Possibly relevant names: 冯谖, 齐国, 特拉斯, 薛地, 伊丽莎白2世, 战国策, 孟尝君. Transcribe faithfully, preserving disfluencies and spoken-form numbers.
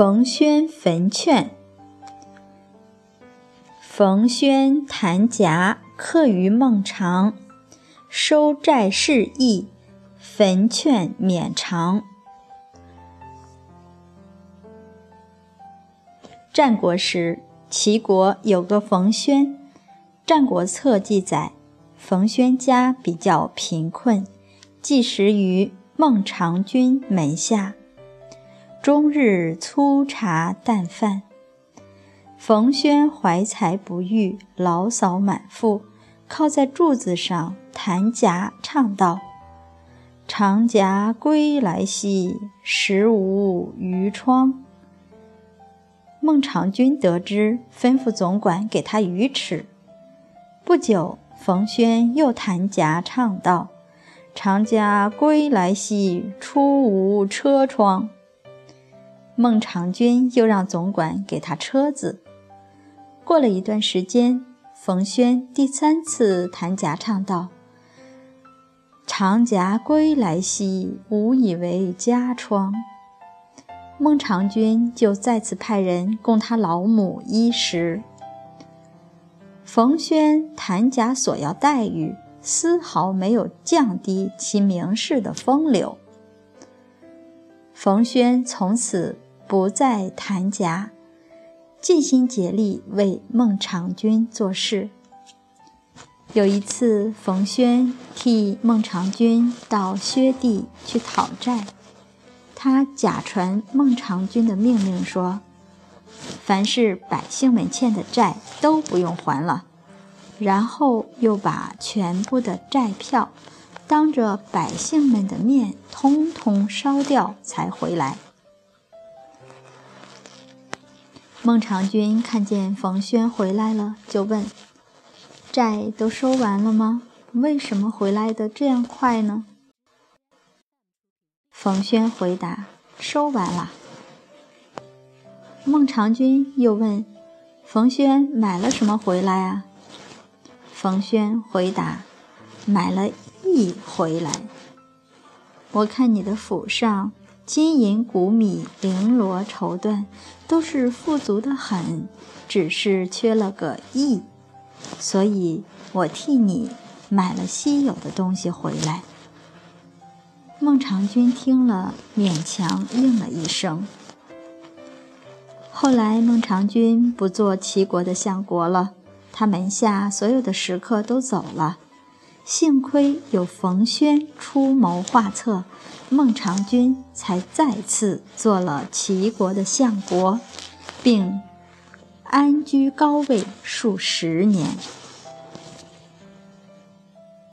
冯谖焚券。冯谖弹夹，客于孟尝，收债释义，焚券免偿。战国时，齐国有个冯谖，《战国策》记载，冯谖家比较贫困，寄食于孟尝君门下，终日粗茶淡饭。冯谖怀才不遇，牢骚满腹，靠在柱子上弹夹唱道：“长夹归来兮，食无鱼窗。”孟尝君得知，吩咐总管给他鱼吃。不久，冯谖又弹夹唱道：“长夹归来兮，出无车窗。”孟尝君又让总管给他车子。过了一段时间，冯谖第三次弹夹唱道：“长夹归来兮，无以为家窗。”孟尝君就再次派人供他老母衣食。冯谖弹夹索要待遇，丝毫没有降低其名士的风流。冯谖从此不再弹夹，尽心竭力为孟尝君做事。有一次，冯谖替孟尝君到薛地去讨债，他假传孟尝君的命令说：“凡是百姓们欠的债都不用还了。”然后又把全部的债票当着百姓们的面通通烧掉才回来。孟尝君看见冯谖回来了，就问：“债都收完了吗？为什么回来的这样快呢？”冯谖回答：“收完了。”孟尝君又问：“冯谖买了什么回来啊？”冯谖回答：“买了义回来。我看你的府上金银谷米绫罗绸缎都是富足得很，只是缺了个义，所以我替你买了稀有的东西回来。”孟尝君听了，勉强应了一声。后来孟尝君不做齐国的相国了，他门下所有的食客都走了，幸亏有冯谖出谋划策，孟尝君才再次做了齐国的相国，并安居高位数十年。